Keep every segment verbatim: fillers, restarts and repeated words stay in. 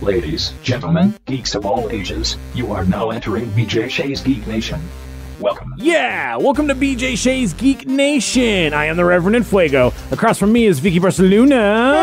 Ladies, gentlemen, geeks of all ages, you are now entering B J Shea's Geek Nation. Welcome. Yeah, welcome to B J Shea's Geek Nation. I am the Reverend in Fuego. Across from me is Vicky Barcelona.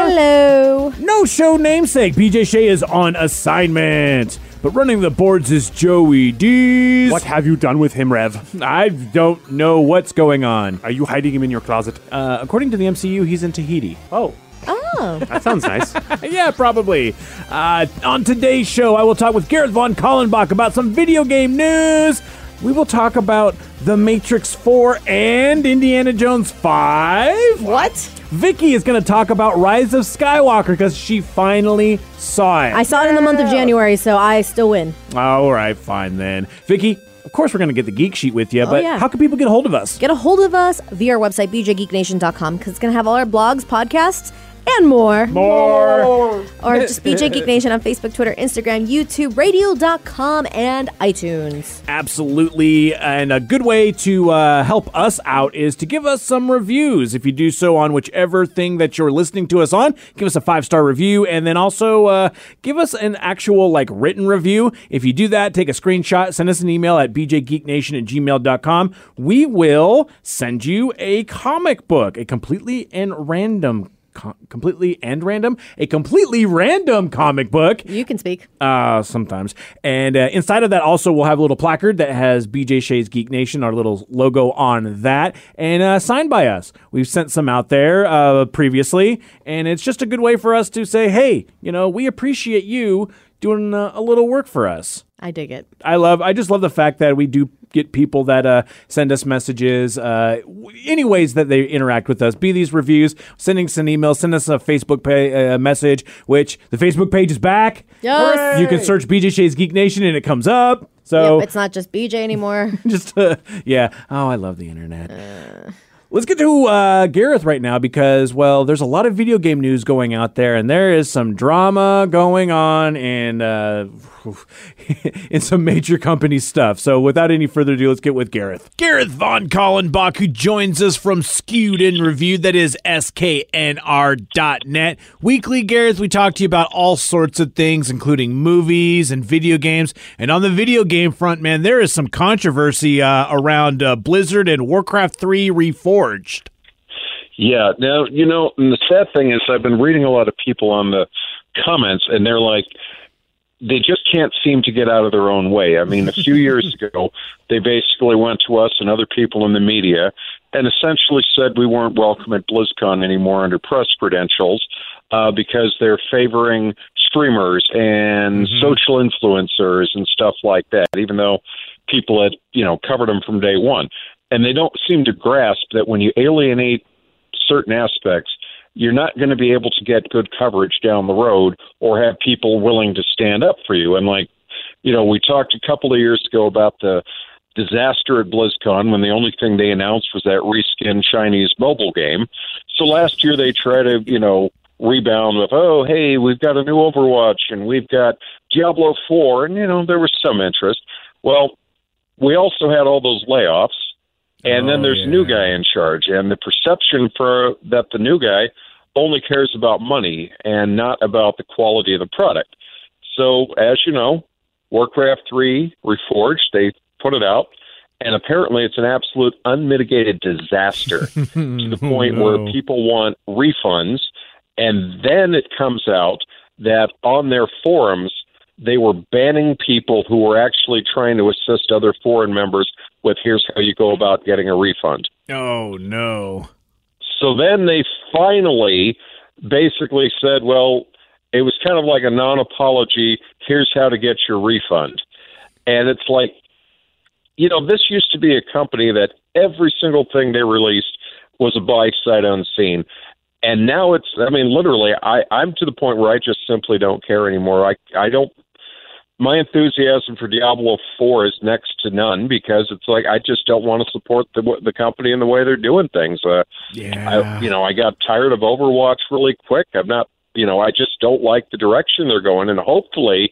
Hello. No show namesake. B J Shea is on assignment. But running the boards is Joey Dees. What have you done with him, Rev? I don't know what's going on. Are you hiding him in your closet? Uh, according to the M C U, he's in Tahiti. Oh. Oh. That sounds nice. Yeah, probably. Uh, on today's show, I will talk with Gareth von Kallenbach about some video game news. We will talk about The Matrix four and Indiana Jones five. What? Vicky is going to talk about Rise of Skywalker because she finally saw it. I saw it in the month of January, so I still win. All right, fine then. Vicky, of course we're going to get the Geek Sheet with you, oh, but yeah. How can people get a hold of us? Get a hold of us via our website, B J Geek Nation dot com, because it's going to have all our blogs, podcasts, and more. More. more. Or just B J Geek Nation on Facebook, Twitter, Instagram, YouTube, radio dot com, and iTunes. Absolutely. And a good way to uh, help us out is to give us some reviews. If you do so on whichever thing that you're listening to us on, give us a five-star review. And then also uh, give us an actual like written review. If you do that, take a screenshot, send us an email at B J Geek Nation at gmail dot com. We will send you a comic book, a completely and random comic Com- completely and random, a completely random comic book. You can speak. Uh, sometimes. And uh, inside of that also we'll have a little placard that has B J Shea's Geek Nation, our little logo on that, and uh, signed by us. We've sent some out there uh, previously, and it's just a good way for us to say, hey, you know, we appreciate you doing uh, a little work for us. I dig it. I love, I just love the fact that we do get people that uh, send us messages, uh, any ways that they interact with us, be these reviews, sending us an email, send us a Facebook pay, uh, message, which the Facebook page is back. Yes. You can search B J Shea's Geek Nation and it comes up. So yep, it's not just B J anymore. just, uh, yeah. Oh, I love the internet. Uh. Let's get to uh, Gareth right now because, well, there's a lot of video game news going out there, and there is some drama going on in, uh, in some major company stuff. So without any further ado, let's get with Gareth. Gareth von Kallenbach, who joins us from Skewed and Reviewed, that is S K N R dot net. Weekly, Gareth, we talk to you about all sorts of things, including movies and video games. And on the video game front, man, there is some controversy uh, around uh, Blizzard and Warcraft three Reforged. Yeah. Now, you know, and the sad thing is I've been reading a lot of people on the comments, and they're like, they just can't seem to get out of their own way. I mean, a few years ago, they basically went to us and other people in the media and essentially said we weren't welcome at BlizzCon anymore under press credentials uh, because they're favoring streamers and mm-hmm. social influencers and stuff like that, even though people had, you know, covered them from day one. And they don't seem to grasp that when you alienate certain aspects, you're not going to be able to get good coverage down the road or have people willing to stand up for you. And like, you know, we talked a couple of years ago about the disaster at BlizzCon when the only thing they announced was that reskinned Chinese mobile game. So last year they tried to, you know, rebound with, oh, hey, we've got a new Overwatch and we've got Diablo four. And, you know, there was some interest. Well, we also had all those layoffs. And oh, then there's a yeah. new guy in charge, and the perception for that the new guy only cares about money and not about the quality of the product. So, as you know, Warcraft three Reforged, they put it out, and apparently it's an absolute unmitigated disaster to the point no. where people want refunds, and then it comes out that on their forums, they were banning people who were actually trying to assist other forum members with here's how you go about getting a refund. Oh, no. So then they finally basically said, well, it was kind of like a non-apology, here's how to get your refund. And it's like, you know, this used to be a company that every single thing they released was a buy sight unseen. And now it's, I mean, literally, I, I'm to the point where I just simply don't care anymore. I I don't my enthusiasm for Diablo four is next to none because it's like I just don't want to support the the company and the way they're doing things. Uh, yeah. I, you know, I got tired of Overwatch really quick. I'm not, you know, I just don't like the direction they're going, and hopefully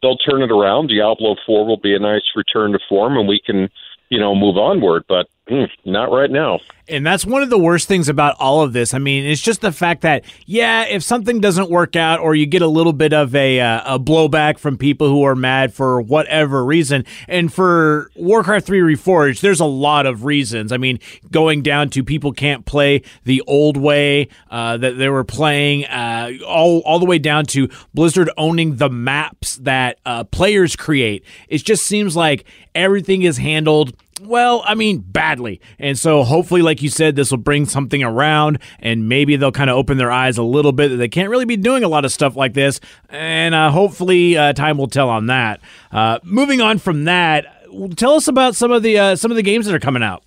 they'll turn it around. Diablo four will be a nice return to form, and we can, you know, move onward, but mm, not right now. And that's one of the worst things about all of this. I mean, it's just the fact that, yeah, if something doesn't work out or you get a little bit of a, uh, a blowback from people who are mad for whatever reason, and for Warcraft three Reforged, there's a lot of reasons. I mean, going down to people can't play the old way uh, that they were playing, uh, all, all the way down to Blizzard owning the maps that uh, players create. It just seems like everything is handled well, I mean, badly. And so hopefully, like you said, this will bring something around and maybe they'll kind of open their eyes a little bit that they can't really be doing a lot of stuff like this. And uh, hopefully uh, time will tell on that. Uh, moving on from that, tell us about some of the uh, some of the games that are coming out.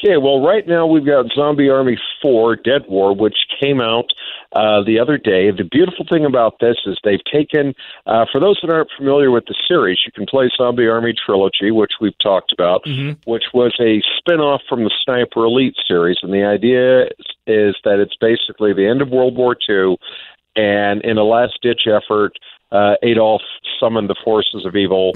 Okay, well, right now we've got Zombie Army four Dead War, which came out uh, the other day. The beautiful thing about this is they've taken, uh, for those that aren't familiar with the series, you can play Zombie Army Trilogy, which we've talked about, mm-hmm. which was a spinoff from the Sniper Elite series. And the idea is that it's basically the end of World War Two, and in a last-ditch effort, Uh, Adolf summoned the forces of evil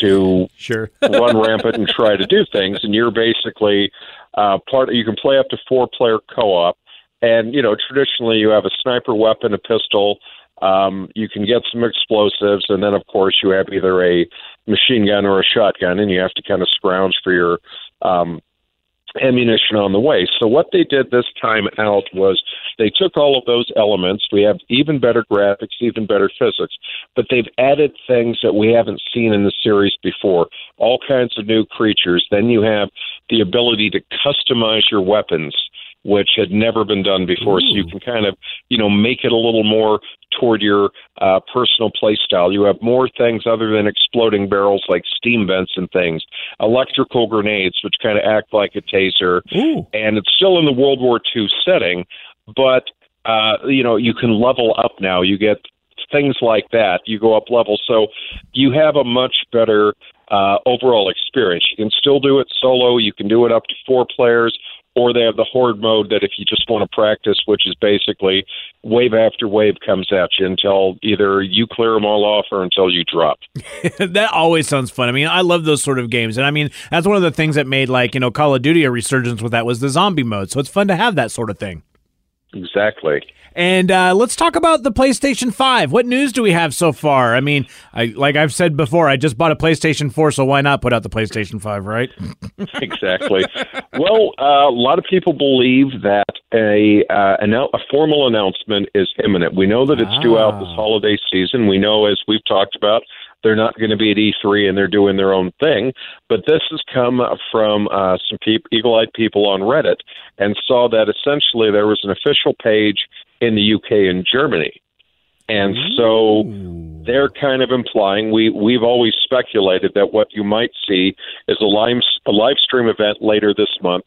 to sure. run rampant and try to do things. And you're basically uh, part of, you can play up to four player co-op. And, you know, traditionally you have a sniper weapon, a pistol. Um, you can get some explosives. And then, of course, you have either a machine gun or a shotgun, and you have to kind of scrounge for your um, ammunition on the way. So what they did this time out was they took all of those elements. We have even better graphics, even better physics, but they've added things that we haven't seen in the series before, all kinds of new creatures. Then you have the ability to customize your weapons, which had never been done before. Ooh. So you can kind of, you know, make it a little more toward your uh, personal play style. You have more things other than exploding barrels like steam vents and things, electrical grenades, which kind of act like a taser. Ooh. And it's still in the World War Two setting, but, uh, you know, you can level up now. You get things like that. You go up level. So you have a much better uh, overall experience. You can still do it solo. You can do it up to four players. Or they have the horde mode that if you just want to practice, which is basically wave after wave comes at you until either you clear them all off or until you drop. That always sounds fun. I mean, I love those sort of games. And I mean, that's one of the things that made, like, you know, Call of Duty a resurgence with that was the zombie mode. So it's fun to have that sort of thing. Exactly. And uh, let's talk about the PlayStation five. What news do we have so far? I mean, I, like I've said before, I just bought a PlayStation four, so why not put out the PlayStation five, right? Exactly. Well, uh, a lot of people believe that a, uh, an, a formal announcement is imminent. We know that it's ah. due out this holiday season. We know, as we've talked about, they're not going to be at E three, and they're doing their own thing. But this has come from uh, some pe- eagle-eyed people on Reddit and saw that essentially there was an official page in the U K and Germany. And so they're kind of implying, we, we've always speculated that what you might see is a live, a live stream event later this month,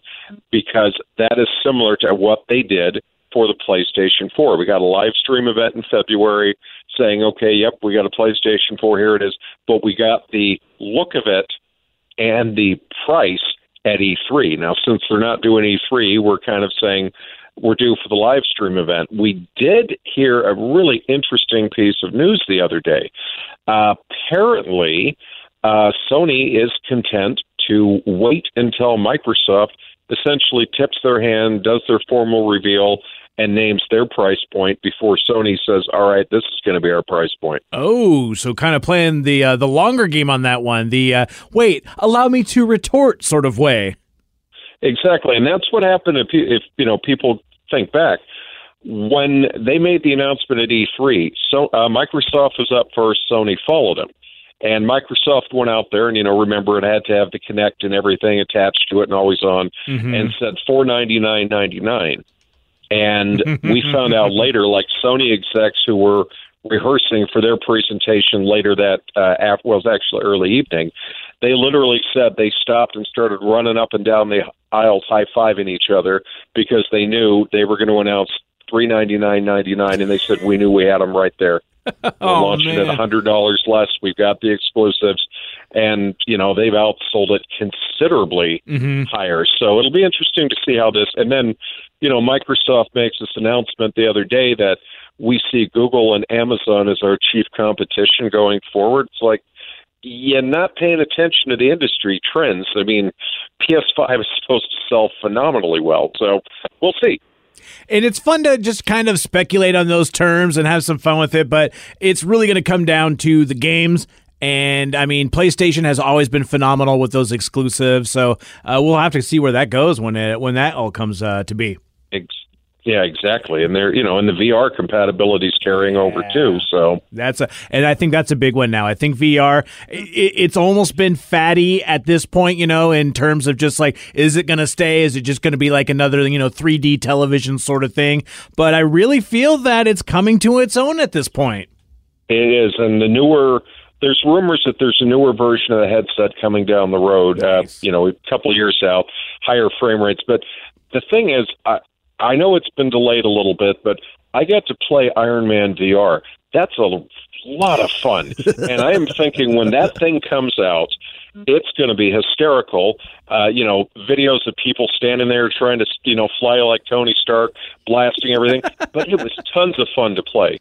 because that is similar to what they did for the PlayStation four. We got a live stream event in February saying, okay, yep, we got a PlayStation four, here it is. But we got the look of it and the price at E three. Now, since they're not doing E three, we're kind of saying we're due for the live stream event. We did hear a really interesting piece of news the other day. Uh, apparently, uh, Sony is content to wait until Microsoft essentially tips their hand, does their formal reveal, and names their price point before Sony says, all right, this is going to be our price point. Oh, so kind of playing the uh, the longer game on that one, the uh, wait, allow me to retort sort of way. Exactly, and that's what happened if, if you know, people think back. When they made the announcement at E three, so uh, Microsoft was up first, Sony followed them. And Microsoft went out there and, you know, remember it had to have the Kinect and everything attached to it and always on, mm-hmm. and said four ninety-nine ninety-nine. And we found out later, like Sony execs who were rehearsing for their presentation later that, uh, after, well, it was actually early evening, they literally said they stopped and started running up and down the aisles high-fiving each other because they knew they were going to announce three ninety-nine ninety-nine, and they said we knew we had them right there. We're oh, launching man. at one hundred dollars less. We've got the exclusives. And, you know, they've outsold it considerably mm-hmm. higher. So it'll be interesting to see how this... And then, you know, Microsoft makes this announcement the other day that we see Google and Amazon as our chief competition going forward. It's like, you're not paying attention to the industry trends. I mean, P S five is supposed to sell phenomenally well. So we'll see. And it's fun to just kind of speculate on those terms and have some fun with it, but it's really going to come down to the games. And, I mean, PlayStation has always been phenomenal with those exclusives, so uh, we'll have to see where that goes when it, when that all comes uh, to be. Exactly. Yeah, exactly, and they're you know, and the V R compatibility is carrying yeah. over too. So that's a, and I think that's a big one now. I think V R, it, it's almost been fatty at this point, you know, in terms of just like, is it going to stay? Is it just going to be like another, you know, three D television sort of thing? But I really feel that it's coming to its own at this point. It is, and the newer. There's rumors that there's a newer version of the headset coming down the road. Nice. Uh, you know, a couple of years out, higher frame rates. But the thing is, I. I know it's been delayed a little bit, but I got to play Iron Man V R. That's a lot of fun. And I am thinking when that thing comes out, it's going to be hysterical. Uh, you know, videos of people standing there trying to, you know, fly like Tony Stark, blasting everything. But it was tons of fun to play.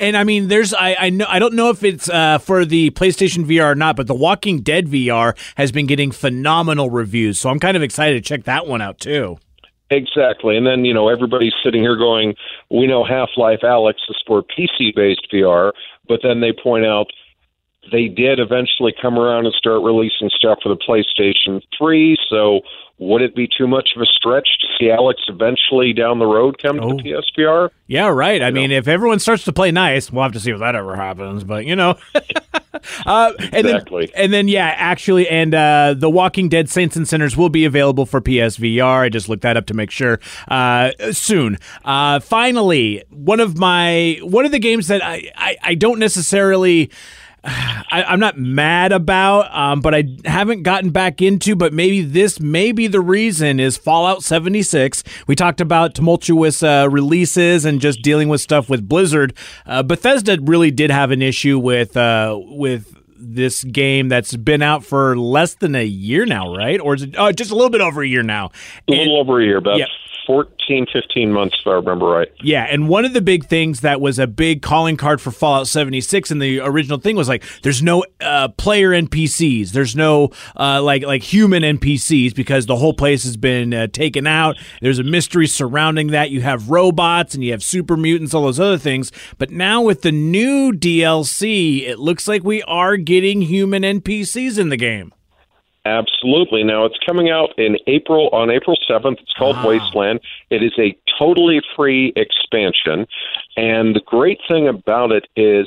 And I mean, there's I I know I don't know if it's uh, for the PlayStation V R or not, but the Walking Dead V R has been getting phenomenal reviews. So I'm kind of excited to check that one out, too. Exactly. And then, you know, everybody's sitting here going, we know Half-Life Alyx is for P C-based V R, but then they point out they did eventually come around and start releasing stuff for the PlayStation three, so would it be too much of a stretch to see Alyx eventually down the road come oh. to the P S V R? Yeah, right. I you mean, know. If everyone starts to play nice, we'll have to see if that ever happens, but, you know... Uh, and exactly. Then, and then, yeah, actually, and uh, The Walking Dead Saints and Sinners will be available for P S V R. I just looked that up to make sure uh, soon. Uh, finally, one of my one of the games that I, I, I don't necessarily... I, I'm not mad about, um, but I haven't gotten back into, but maybe this may be the reason, is Fallout seventy-six. We talked about tumultuous uh, releases and just dealing with stuff with Blizzard. Uh, Bethesda really did have an issue with uh, with this game that's been out for less than a year now, right? Or is it uh, just a little bit over a year now? A little and, over a year, about yeah. fourteen, fifteen months, if I remember right. Yeah, and one of the big things that was a big calling card for Fallout seventy-six and the original thing was, like, there's no uh, player N P Cs. There's no, uh, like, like human N P Cs because the whole place has been uh, taken out. There's a mystery surrounding that. You have robots and you have super mutants, all those other things. But now with the new D L C, it looks like we are getting human N P Cs in the game. Absolutely. Now, it's coming out in April, on April seventh. It's called ah. Wasteland. It is a totally free expansion. And the great thing about it is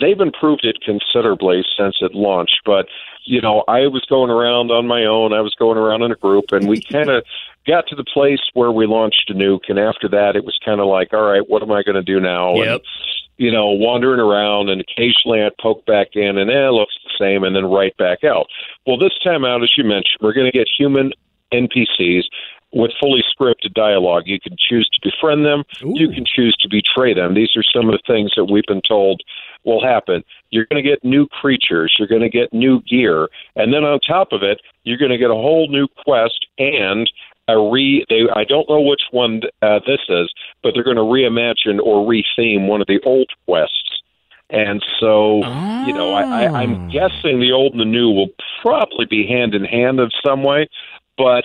they've improved it considerably since it launched. But, you know, I was going around on my own. I was going around in a group, and we kind of got to the place where we launched a nuke. And after that, it was kind of like, all right, what am I going to do now? Yep. And, you know, wandering around, and occasionally I'd poke back in, and eh, it looks the same, and then right back out. Well, this time out, as you mentioned, we're going to get human N P Cs with fully scripted dialogue. You can choose to befriend them. Ooh. You can choose to betray them. These are some of the things that we've been told will happen. You're going to get new creatures. You're going to get new gear. And then on top of it, you're going to get a whole new quest and... A re, they, I don't know which one uh, this is, but they're going to reimagine or retheme one of the old quests. And so, oh. you know, I, I, I'm guessing the old and the new will probably be hand in hand in some way. But,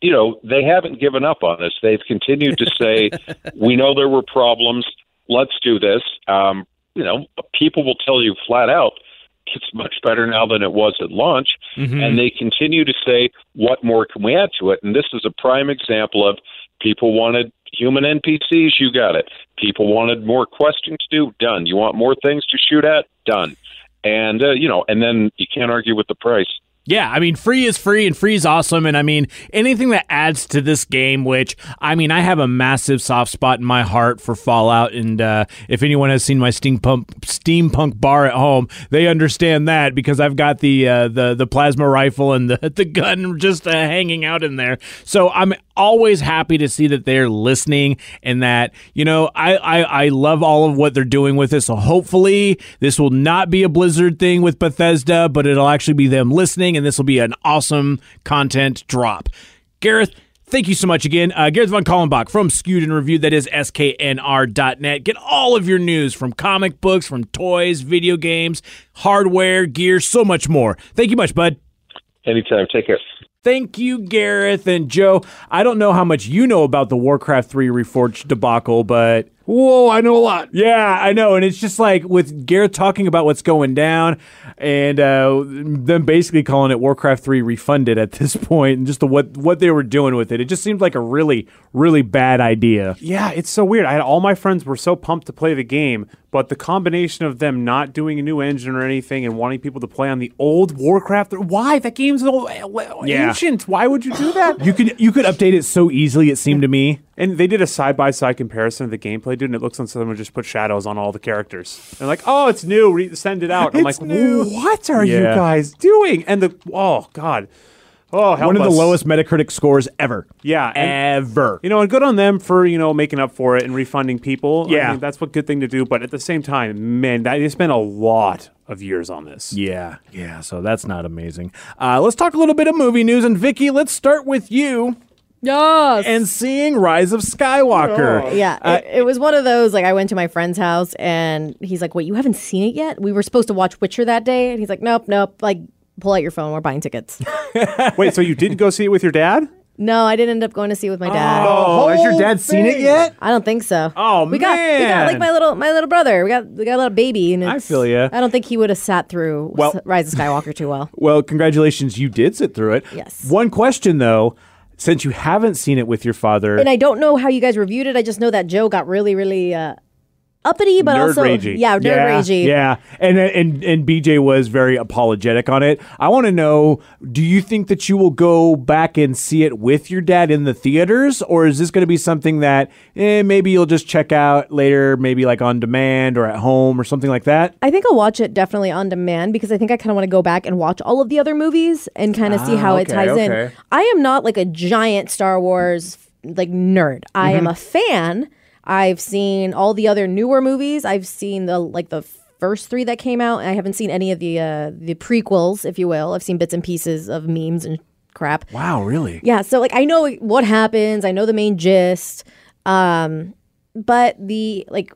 you know, they haven't given up on us. They've continued to say, we know there were problems. Let's do this. Um, you know, people will tell you flat out, it's much better now than it was at launch. Mm-hmm. And they continue to say, what more can we add to it? And this is a prime example of people wanted human N P Cs. You got it. People wanted more questions to do. Done. You want more things to shoot at? Done. And, uh, you know, and then you can't argue with the price. Yeah, I mean, free is free, and free is awesome, and I mean, anything that adds to this game, which, I mean, I have a massive soft spot in my heart for Fallout, and uh, if anyone has seen my steampunk, steampunk bar at home, they understand that, because I've got the uh, the, the plasma rifle and the, the gun just uh, hanging out in there, so I'm always happy to see that they're listening and that, you know, I, I, I love all of what they're doing with this. So hopefully this will not be a Blizzard thing with Bethesda, but it'll actually be them listening, and this will be an awesome content drop. Gareth, thank you so much again. Uh, Gareth von Kallenbach from Skewed and Reviewed, that is S K N R dot net. Get all of your news from comic books, from toys, video games, hardware, gear, so much more. Thank you much, bud. Anytime. Take care. Thank you, Gareth. And Joe, I don't know how much you know about the Warcraft three Reforged debacle, but... Whoa, I know a lot. Yeah, I know. And it's just like with Gareth talking about what's going down and uh, them basically calling it Warcraft three Refunded at this point and just the, what, what they were doing with it. It just seemed like a really, really bad idea. Yeah, it's so weird. I had all my friends were so pumped to play the game, but the combination of them not doing a new engine or anything and wanting people to play on the old Warcraft, why? That game's old, yeah. ancient. Why would you do that? You could, you could update it so easily, it seemed to me. And they did a side-by-side comparison of the gameplay, dude, and it looks like someone just put shadows on all the characters. And like, oh, it's new. Re- send it out. And I'm it's like, new. What are yeah. you guys doing? And the, oh, God. Oh, help One us. Of the lowest Metacritic scores ever. Yeah. And, ever. You know, and good on them for, you know, making up for it and refunding people. Yeah. I mean, that's what good thing to do. But at the same time, man, that, they spent a lot of years on this. Yeah. Yeah. So that's not amazing. Uh, let's talk a little bit of movie news. And, Vicky, let's start with you. Yes. And seeing Rise of Skywalker. Yeah. Uh, it, it was one of those, like, I went to my friend's house, and he's like, wait, you haven't seen it yet? We were supposed to watch Witcher that day. And he's like, nope, nope. Like, pull out your phone. We're buying tickets. Wait, so you did go see it with your dad? No, I didn't end up going to see it with my dad. Oh, has your dad thing. seen it yet? I don't think so. Oh, we man. Got, we got, like, my little my little brother. We got we got a little baby. And I feel you. I don't think he would have sat through well, Rise of Skywalker too well. Well, congratulations. You did sit through it. Yes. One question, though. Since you haven't seen it with your father... And I don't know how you guys reviewed it. I just know that Joe got really, really uh, uppity, but nerd also... Ragey. Yeah, nerd yeah, ragey. Yeah, and, and, and B J was very apologetic on it. I want to know, do you think that you will go back and see it with your dad in the theaters? Or is this going to be something that eh, maybe you'll just check out later, maybe like on demand or at home or something like that? I think I'll watch it definitely on demand because I think I kind of want to go back and watch all of the other movies and kind of ah, see how okay, it ties okay. in. I am not like a giant Star Wars like nerd. Mm-hmm. I am a fan. I've seen all the other newer movies. I've seen the like the first three that came out. I haven't seen any of the uh, the prequels, if you will. I've seen bits and pieces of memes and crap. Wow, really? Yeah. So like, I know what happens. I know the main gist. Um, but the like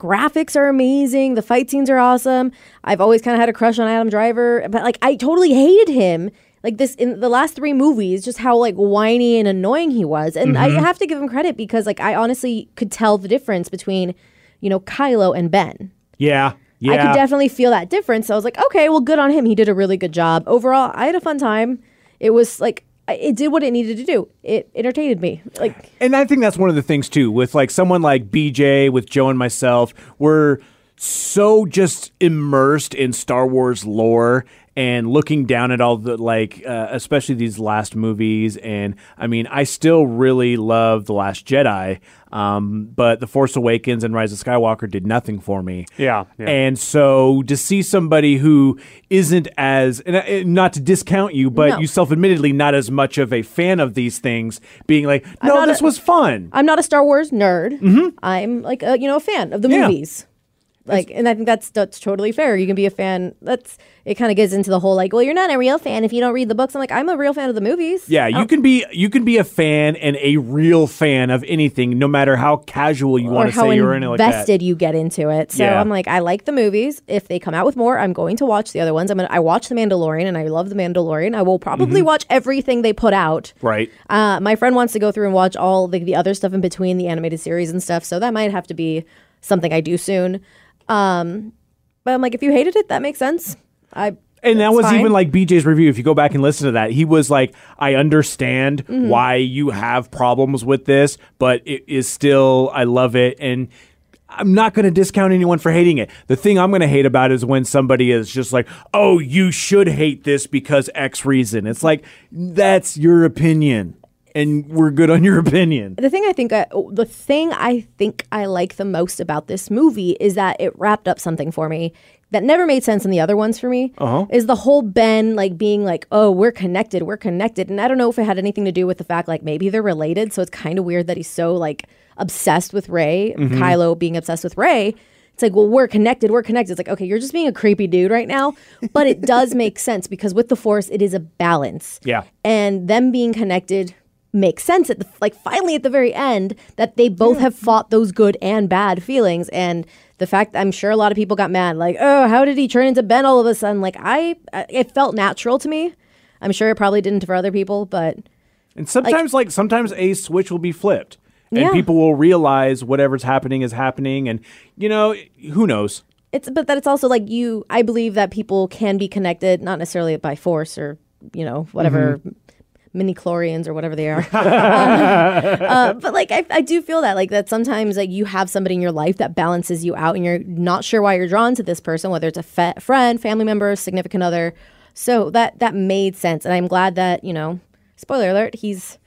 graphics are amazing. The fight scenes are awesome. I've always kind of had a crush on Adam Driver, but like I totally hated him. Like this in the last three movies, just how like whiny and annoying he was. And mm-hmm. I have to give him credit because like I honestly could tell the difference between, you know, Kylo and Ben. Yeah. Yeah. I could definitely feel that difference. So I was like, okay, well, good on him. He did a really good job. Overall, I had a fun time. It was like it did what it needed to do. It entertained me. Like, and I think that's one of the things too, with like someone like B J, with Joe and myself, we're so just immersed in Star Wars lore. And looking down at all the, like, uh, especially these last movies. And, I mean, I still really love The Last Jedi. Um, but The Force Awakens and Rise of Skywalker did nothing for me. Yeah. yeah. And so to see somebody who isn't as, and uh, not to discount you, but no. you self-admittedly not as much of a fan of these things, being like, no, this a, was fun. I'm not a Star Wars nerd. Mm-hmm. I'm, like, a, you know, a fan of the yeah. movies. Like, and I think that's that's totally fair. You can be a fan. That's it. Kind of gets into the whole like, well, you're not a real fan if you don't read the books. I'm like, I'm a real fan of the movies. Yeah, you oh. can be you can be a fan and a real fan of anything, no matter how casual you or want to say you're in it. Like how invested you get into it. So yeah. I'm like, I like the movies. If they come out with more, I'm going to watch the other ones. I'm gonna, I watch The Mandalorian, and I love The Mandalorian. I will probably mm-hmm. watch everything they put out. Right. Uh, my friend wants to go through and watch all the the other stuff in between the animated series and stuff. So that might have to be something I do soon. Um, but I'm like, if you hated it, that makes sense. I And that was fine. Even like B J's review. If you go back and listen to that, he was like, I understand mm-hmm. why you have problems with this, but it is still, I love it. And I'm not going to discount anyone for hating it. The thing I'm going to hate about is when somebody is just like, oh, you should hate this because X reason. It's like, that's your opinion. and we're good on your opinion. The thing I think I, the thing I think I like the most about this movie is that it wrapped up something for me that never made sense in the other ones for me. Uh-huh. Is the whole Ben like being like, oh, we're connected, we're connected, and I don't know if it had anything to do with the fact like maybe they're related. So it's kind of weird that he's so like obsessed with Rey, mm-hmm. Kylo being obsessed with Rey. It's like, well, we're connected, we're connected. It's like, okay, you're just being a creepy dude right now. But it does make sense because with the Force, it is a balance. Yeah. And them being connected makes sense at the, like, finally at the very end that they both yeah. have fought those good and bad feelings. And the fact, I'm sure a lot of people got mad, like, oh, how did he turn into Ben all of a sudden? Like, I, it felt natural to me. I'm sure it probably didn't for other people, but. And sometimes, like, like sometimes a switch will be flipped. And yeah. people will realize whatever's happening is happening. And, you know, who knows? It's But that it's also like you, I believe that people can be connected, not necessarily by force or, you know, whatever, mm-hmm. mini-chlorians or whatever they are. um, uh, but, like, I, I do feel that, like, that sometimes, like, you have somebody in your life that balances you out and you're not sure why you're drawn to this person, whether it's a fe- friend, family member, significant other. So that, that made sense. And I'm glad that, you know, spoiler alert, he's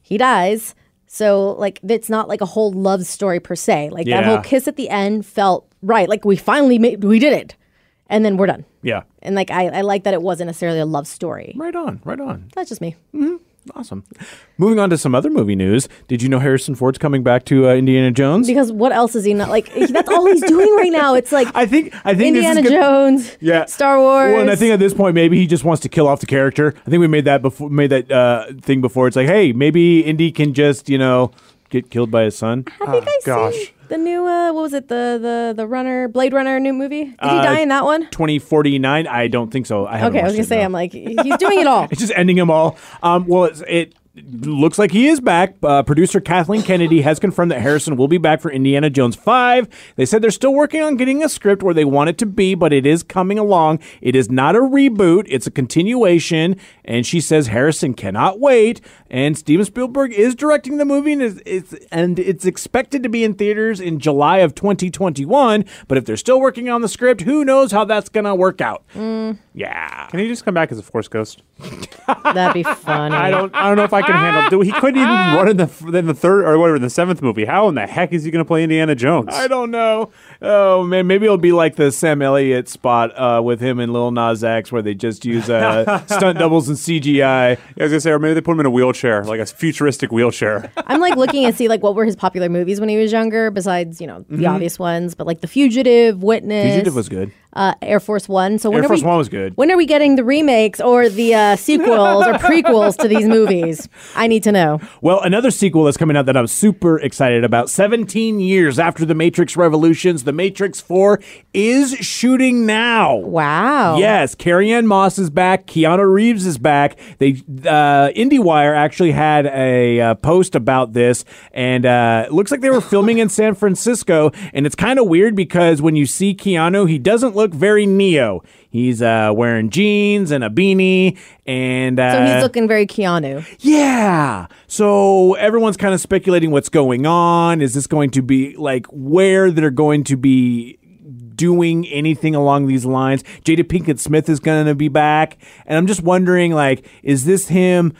he dies. So, like, it's not like a whole love story per se. Like, yeah. that whole kiss at the end felt right. Like, we finally made, we did it. And then we're done. Yeah. And, like, I, I like that it wasn't necessarily a love story. Right on, right on. That's just me. Mm-hmm. Awesome. Moving on to some other movie news. Did you know Harrison Ford's coming back to uh, Indiana Jones? Because what else is he not like? That's all he's doing right now. It's like I think I think Indiana this is Jones, gonna, yeah, Star Wars. Well, and I think at this point maybe he just wants to kill off the character. I think we made that before. Made that uh, thing before. It's like, hey, maybe Indy can just you know get killed by his son. Have oh, you guys gosh. seen the new uh, what was it the the the Runner Blade Runner new movie? Did uh, he die in that one? twenty forty-nine I don't think so. I haven't okay, I was gonna it, say no. I'm like he's doing it all. It's just ending them all. Um, well. It looks like he is back. Uh, producer Kathleen Kennedy has confirmed that Harrison will be back for Indiana Jones five. They said they're still working on getting a script where they want it to be, but it is coming along. It is not a reboot. It's a continuation. And she says Harrison cannot wait. And Steven Spielberg is directing the movie, and it's, it's, and it's expected to be in theaters in July of twenty twenty-one. But if they're still working on the script, who knows how that's going to work out. Mm. Yeah. Can he just come back as a Force Ghost? That'd be funny. I don't I don't know if I can handle do He couldn't even run in the in the third or whatever, in the seventh movie. How in the heck is he going to play Indiana Jones? I don't know. Oh, man. Maybe it'll be like the Sam Elliott spot uh, with him and Lil Nas X where they just use uh, stunt doubles and C G I. Yeah, I was going to say, or maybe they put him in a wheelchair, like a futuristic wheelchair. I'm like looking and see like what were his popular movies when he was younger besides, you know, the mm-hmm. obvious ones, but like The Fugitive, Witness. Fugitive was good. Uh, Air Force One. So when Air Force are we, One was good. When are we getting the remakes or the uh, sequels or prequels to these movies? I need to know. Well, another sequel that's coming out that I'm super excited about. seventeen years after The Matrix Revolutions, The Matrix four is shooting now. Wow. Yes, Carrie-Anne Moss is back. Keanu Reeves is back. They uh, IndieWire actually had a uh, post about this, and uh, it looks like they were filming in San Francisco, and it's kind of weird because when you see Keanu, he doesn't look Look very Neo. He's uh, wearing jeans and a beanie, and uh, so he's looking very Keanu. Yeah. So everyone's kind of speculating what's going on. Is this going to be like where they're going to be doing anything along these lines? Jada Pinkett Smith is going to be back, and I'm just wondering, like, is this him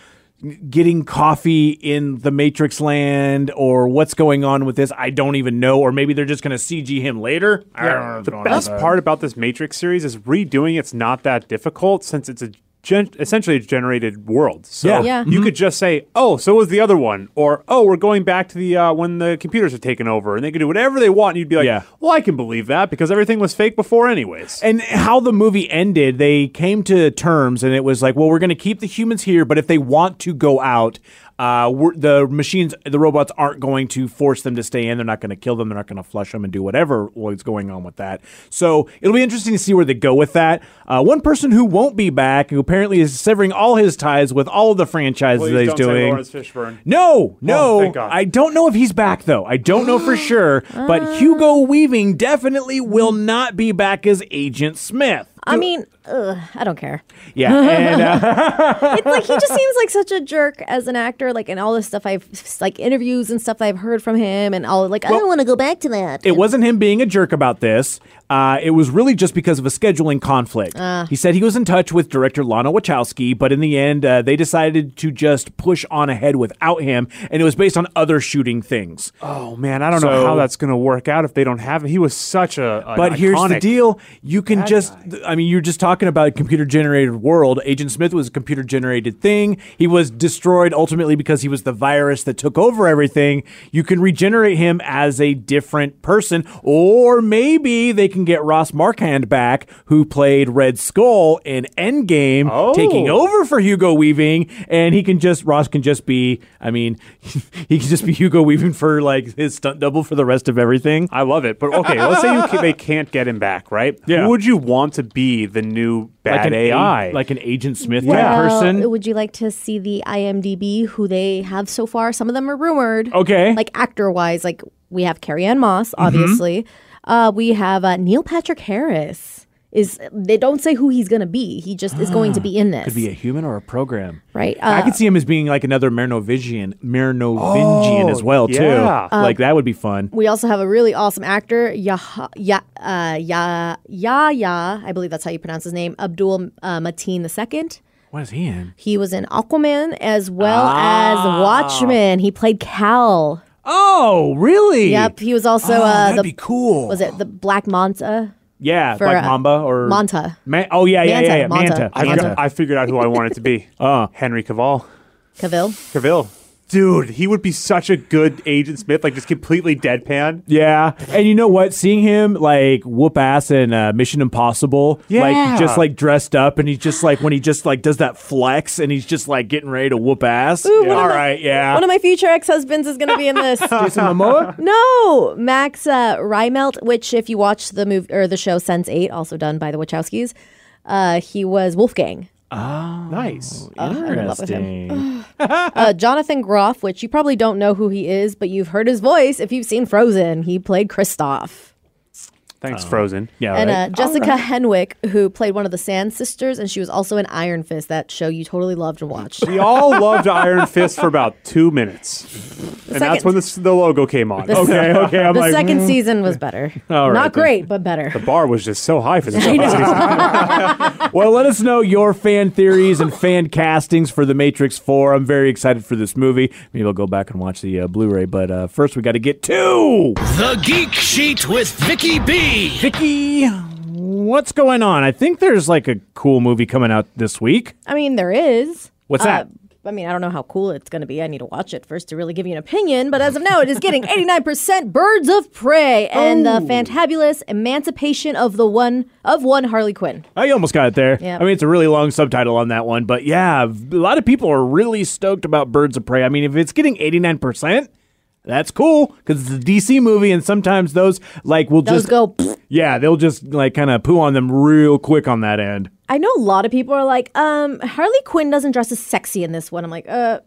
getting coffee in the Matrix land, or what's going on with this? I don't even know. Or maybe they're just going to C G him later. Yeah. I don't know. The don't best know part about this Matrix series is redoing it's not that difficult since it's a gen- essentially a generated world. So yeah. Yeah. you mm-hmm. could just say, oh, so was the other one. Or, oh, we're going back to the uh, when the computers are taken over. And they could do whatever they want. And you'd be like, yeah. well, I can believe that because everything was fake before anyways. And how the movie ended, they came to terms and it was like, well, we're going to keep the humans here. But if they want to go out, uh, we're, the machines, the robots aren't going to force them to stay in. They're not going to kill them. They're not going to flush them and do whatever is going on with that. So it'll be interesting to see where they go with that. Uh, one person who won't be back, who apparently is severing all his ties with all of the franchises well, that he's doing. Lawrence Fishburne. No, no. Oh, thank God. I don't know if he's back, though. I don't know for sure. But uh, Hugo Weaving definitely will not be back as Agent Smith. I mean, ugh, I don't care. Yeah. And, uh, it's like he just seems like such a jerk as an actor, like, and all this stuff I've, like, interviews and stuff I've heard from him and all, like, well, I don't want to go back to that. It and, wasn't him being a jerk about this. Uh, it was really just because of a scheduling conflict. Uh. He said he was in touch with director Lana Wachowski, but in the end, uh, they decided to just push on ahead without him, and it was based on other shooting things. Oh, man, I don't so, know how that's going to work out if they don't have him. He was such a an But iconic here's the deal. You can just, guy. I mean, you're just talking about a computer-generated world. Agent Smith was a computer-generated thing. He was destroyed ultimately because he was the virus that took over everything. You can regenerate him as a different person, or maybe they can get Ross Marquand back, who played Red Skull in Endgame, oh. taking over for Hugo Weaving, and he can just Ross can just be I mean he can just be Hugo Weaving for like his stunt double for the rest of everything. I love it. But okay, let's say you can, they can't get him back, right? Yeah. Who would you want to be the new bad like A I? A, like an Agent Smith type yeah. person? Would you like to see the I M D B who they have so far? Some of them are rumored. Okay. Like actor-wise, like we have Carrie-Anne Moss, obviously. Mm-hmm. Uh, we have uh, Neil Patrick Harris. Is They don't say who he's going to be. He just ah, is going to be in this. Could be a human or a program. Right. Uh, I could see him as being like another Mernovigian, Mernovingian oh, as well, too. Yeah. Uh, like, that would be fun. We also have a really awesome actor, Yahya, Yah, uh, Yah, Yah, Yah, I believe that's how you pronounce his name, Abdul uh, Mateen the Second. What is he in? He was in Aquaman as well ah. as Watchmen. He played Cal. Oh, really? Yep. He was also... Oh, uh, that'd the, be cool. Was it the Black Manta? Yeah, for, Black uh, Mamba or... Manta. Man- oh, yeah, yeah, Manta, yeah. yeah. Manta. Manta. I, Manta. Figured, I figured out who I wanted to be. uh, Henry Cavill. Cavill? Cavill. Dude, he would be such a good Agent Smith, like just completely deadpan. Yeah. And you know what? Seeing him like whoop ass in uh, Mission Impossible, yeah. like just like dressed up and he's just like, when he just like does that flex and he's just like getting ready to whoop ass. Ooh, yeah. All my, right, yeah. One of my future ex-husbands is going to be in this. Jason Momoa? No, Max uh, Rymelt, which if you watch the movie or the show Sense eight, also done by the Wachowskis, uh, he was Wolfgang. Oh, nice. Uh, interesting. uh, Jonathan Groff, which you probably don't know who he is, but you've heard his voice if you've seen Frozen. He played Kristoff. Thanks, oh. Frozen. Yeah. And right. uh, Jessica right. Henwick, who played one of the Sand Sisters, and she was also in Iron Fist, that show you totally loved and watched. We all loved Iron Fist for about two minutes. The and second, that's when the, the logo came on. The, okay, okay. I'm the like, second mm. season was better. All right, Not then. great, but better. The bar was just so high for this season. Well, let us know your fan theories and fan castings for The Matrix four. I'm very excited for this movie. Maybe I'll go back and watch the uh, Blu-ray, but uh, first we got to get to... The Geek Sheet with Vicky B. Vicky, what's going on? I think there's like a cool movie coming out this week. I mean, there is. What's uh, that? I mean, I don't know how cool it's going to be. I need to watch it first to really give you an opinion. But as of now, it is getting eighty-nine percent Birds of Prey and oh. the fantabulous Emancipation of the one of one Harley Quinn. Oh, you almost got it there. Yep. I mean, it's a really long subtitle on that one. But yeah, a lot of people are really stoked about Birds of Prey. I mean, if it's getting eighty-nine percent. That's cool, because it's a D C movie, and sometimes those, like, will those just... go... Yeah, they'll just, like, kind of poo on them real quick on that end. I know a lot of people are like, um, Harley Quinn doesn't dress as sexy in this one. I'm like, uh...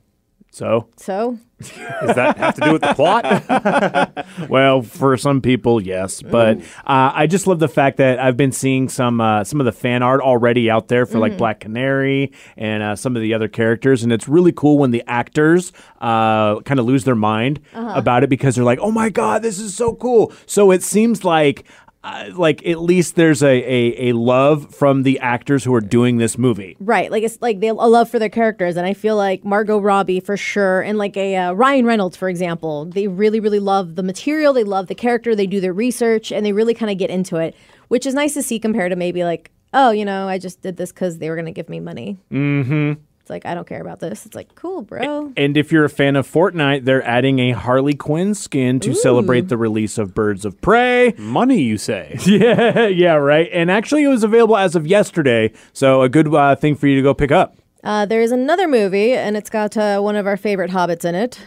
So? So? Does that have to do with the plot? Well, for some people, yes. But uh, I just love the fact that I've been seeing some uh, some of the fan art already out there for mm-hmm. like Black Canary and uh, some of the other characters. And it's really cool when the actors uh, kind of lose their mind uh-huh. about it because they're like, oh, my God, this is so cool. So it seems like Uh, like at least there's a, a, a love from the actors who are doing this movie, right? Like it's like they a love for their characters, and I feel like Margot Robbie for sure, and like a uh, Ryan Reynolds for example, they really really love the material, they love the character, they do their research, and they really kind of get into it, which is nice to see compared to maybe like, oh, you know, I just did this because they were gonna give me money. Mm-hmm. It's like, I don't care about this. It's like, cool, bro. And if you're a fan of Fortnite, they're adding a Harley Quinn skin to Ooh. celebrate the release of Birds of Prey. Money, you say? Yeah, yeah, right. And actually, it was available as of yesterday, so a good uh, thing for you to go pick up. Uh, there is another movie, and it's got uh, one of our favorite hobbits in it,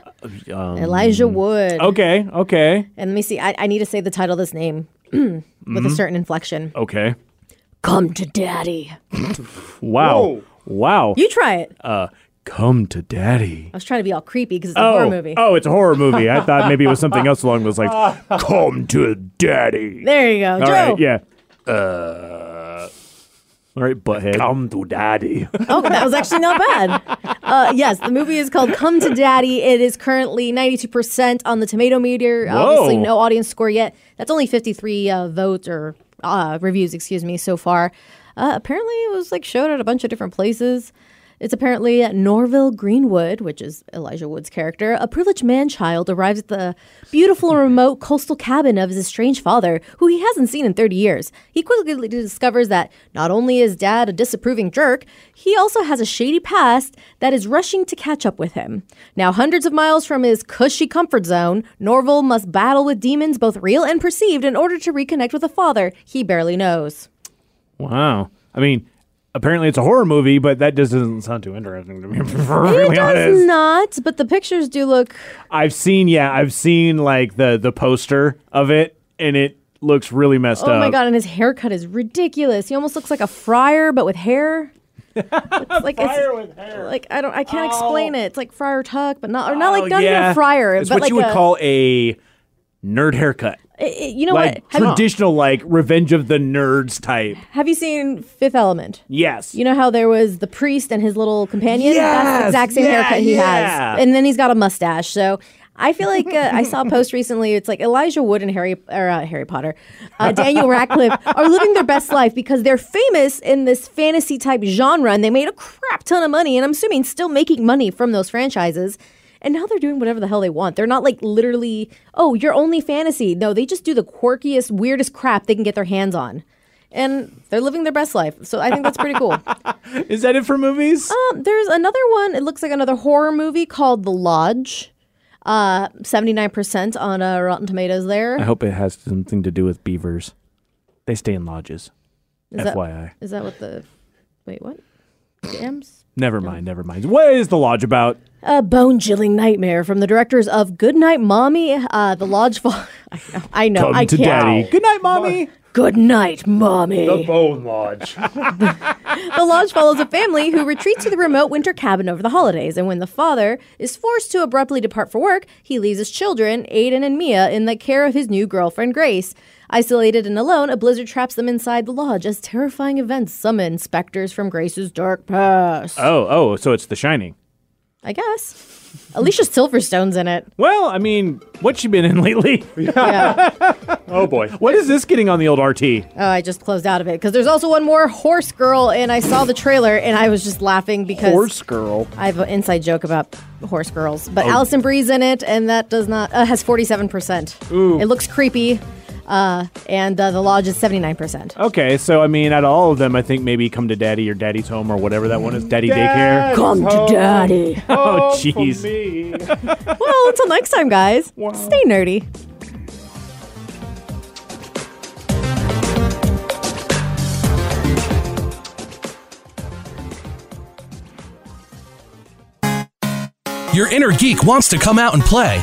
um, Elijah Wood. Okay, okay. And let me see. I, I need to say the title of this name with mm-hmm. a certain inflection. Okay. Come to Daddy. Wow. Whoa. Wow. You try it. Uh, Come to Daddy. I was trying to be all creepy because it's oh, a horror movie. Oh, it's a horror movie. I thought maybe it was something else along those lines. Come to Daddy. There you go. All Joe. Right, yeah. Uh, all right, butthead. Come to Daddy. Oh, that was actually not bad. Uh, yes, the movie is called Come to Daddy. It is currently ninety-two percent on the tomato meter. Whoa. Obviously, no audience score yet. That's only fifty-three uh, votes or uh, reviews, excuse me, so far. Uh, apparently, it was like showed at a bunch of different places. It's apparently Norville Greenwood, which is Elijah Wood's character, a privileged man-child, arrives at the beautiful remote coastal cabin of his estranged father, who he hasn't seen in thirty years. He quickly discovers that not only is Dad a disapproving jerk, he also has a shady past that is rushing to catch up with him. Now, hundreds of miles from his cushy comfort zone, Norville must battle with demons, both real and perceived, in order to reconnect with a father he barely knows. Wow. I mean... Apparently, it's a horror movie, but that just doesn't sound too interesting to me. Really it does honest. Not, but the pictures do look... I've seen, yeah, I've seen like the, the poster of it, and it looks really messed oh up. Oh my God, and his haircut is ridiculous. He almost looks like a friar, but with hair. It's like friar it's, with hair. Like, I don't, I can't oh. explain it. It's like Friar Tuck, but not, or not oh, like, not yeah. even a friar. It's but what like you would a, call a nerd haircut. It, it, you know like what? Traditional, like, Revenge of the Nerds type. Have you seen Fifth Element? Yes. You know how there was the priest and his little companion? Yes! That's the exact same yeah, haircut he yeah. has. And then he's got a mustache. So I feel like uh, I saw a post recently. It's like Elijah Wood and Harry or uh, Harry Potter, uh, Daniel Radcliffe are living their best life because they're famous in this fantasy-type genre, and they made a crap ton of money, and I'm assuming still making money from those franchises. And now they're doing whatever the hell they want. They're not like literally, oh, you're only fantasy. No, they just do the quirkiest, weirdest crap they can get their hands on. And they're living their best life. So I think that's pretty cool. Is that it for movies? Um, there's another one. It looks like another horror movie called The Lodge. Uh, seventy-nine percent on uh, Rotten Tomatoes there. I hope it has something to do with beavers. They stay in lodges. Is F Y I. That, is that what the... Wait, what? Dams? Never mind, never mind. What is The Lodge about? A bone-chilling nightmare from the directors of Good Night, Mommy. Uh, the Lodge... Fo- I know, I know. Come I to can't. Daddy. Good night, Mommy. Mom. Good night, Mommy. The Bone Lodge. The Lodge follows a family who retreats to the remote winter cabin over the holidays, and when the father is forced to abruptly depart for work, he leaves his children, Aiden and Mia, in the care of his new girlfriend, Grace. Isolated and alone, a blizzard traps them inside the lodge as terrifying events summon specters from Grace's dark past. Oh, oh, so it's The Shining. I guess. Alicia Silverstone's in it. Well, I mean, what's she been in lately? Yeah. Oh, boy. What is this getting on the old R T? Oh, I just closed out of it, because there's also one more, Horse Girl, and I saw the trailer, and I was just laughing because... Horse Girl? I have an inside joke about horse girls, but oh. Allison Brie's in it, and that does not... Uh, has forty-seven percent. Ooh. It looks creepy. Uh, and uh, The Lodge is seventy-nine percent. Okay, so I mean, out of all of them, I think maybe Come to Daddy or Daddy's Home or whatever that one is, Daddy Dad's Daycare. Come home. To Daddy. Oh, jeez. Well, until next time, guys, wow. Stay nerdy. Your inner geek wants to come out and play,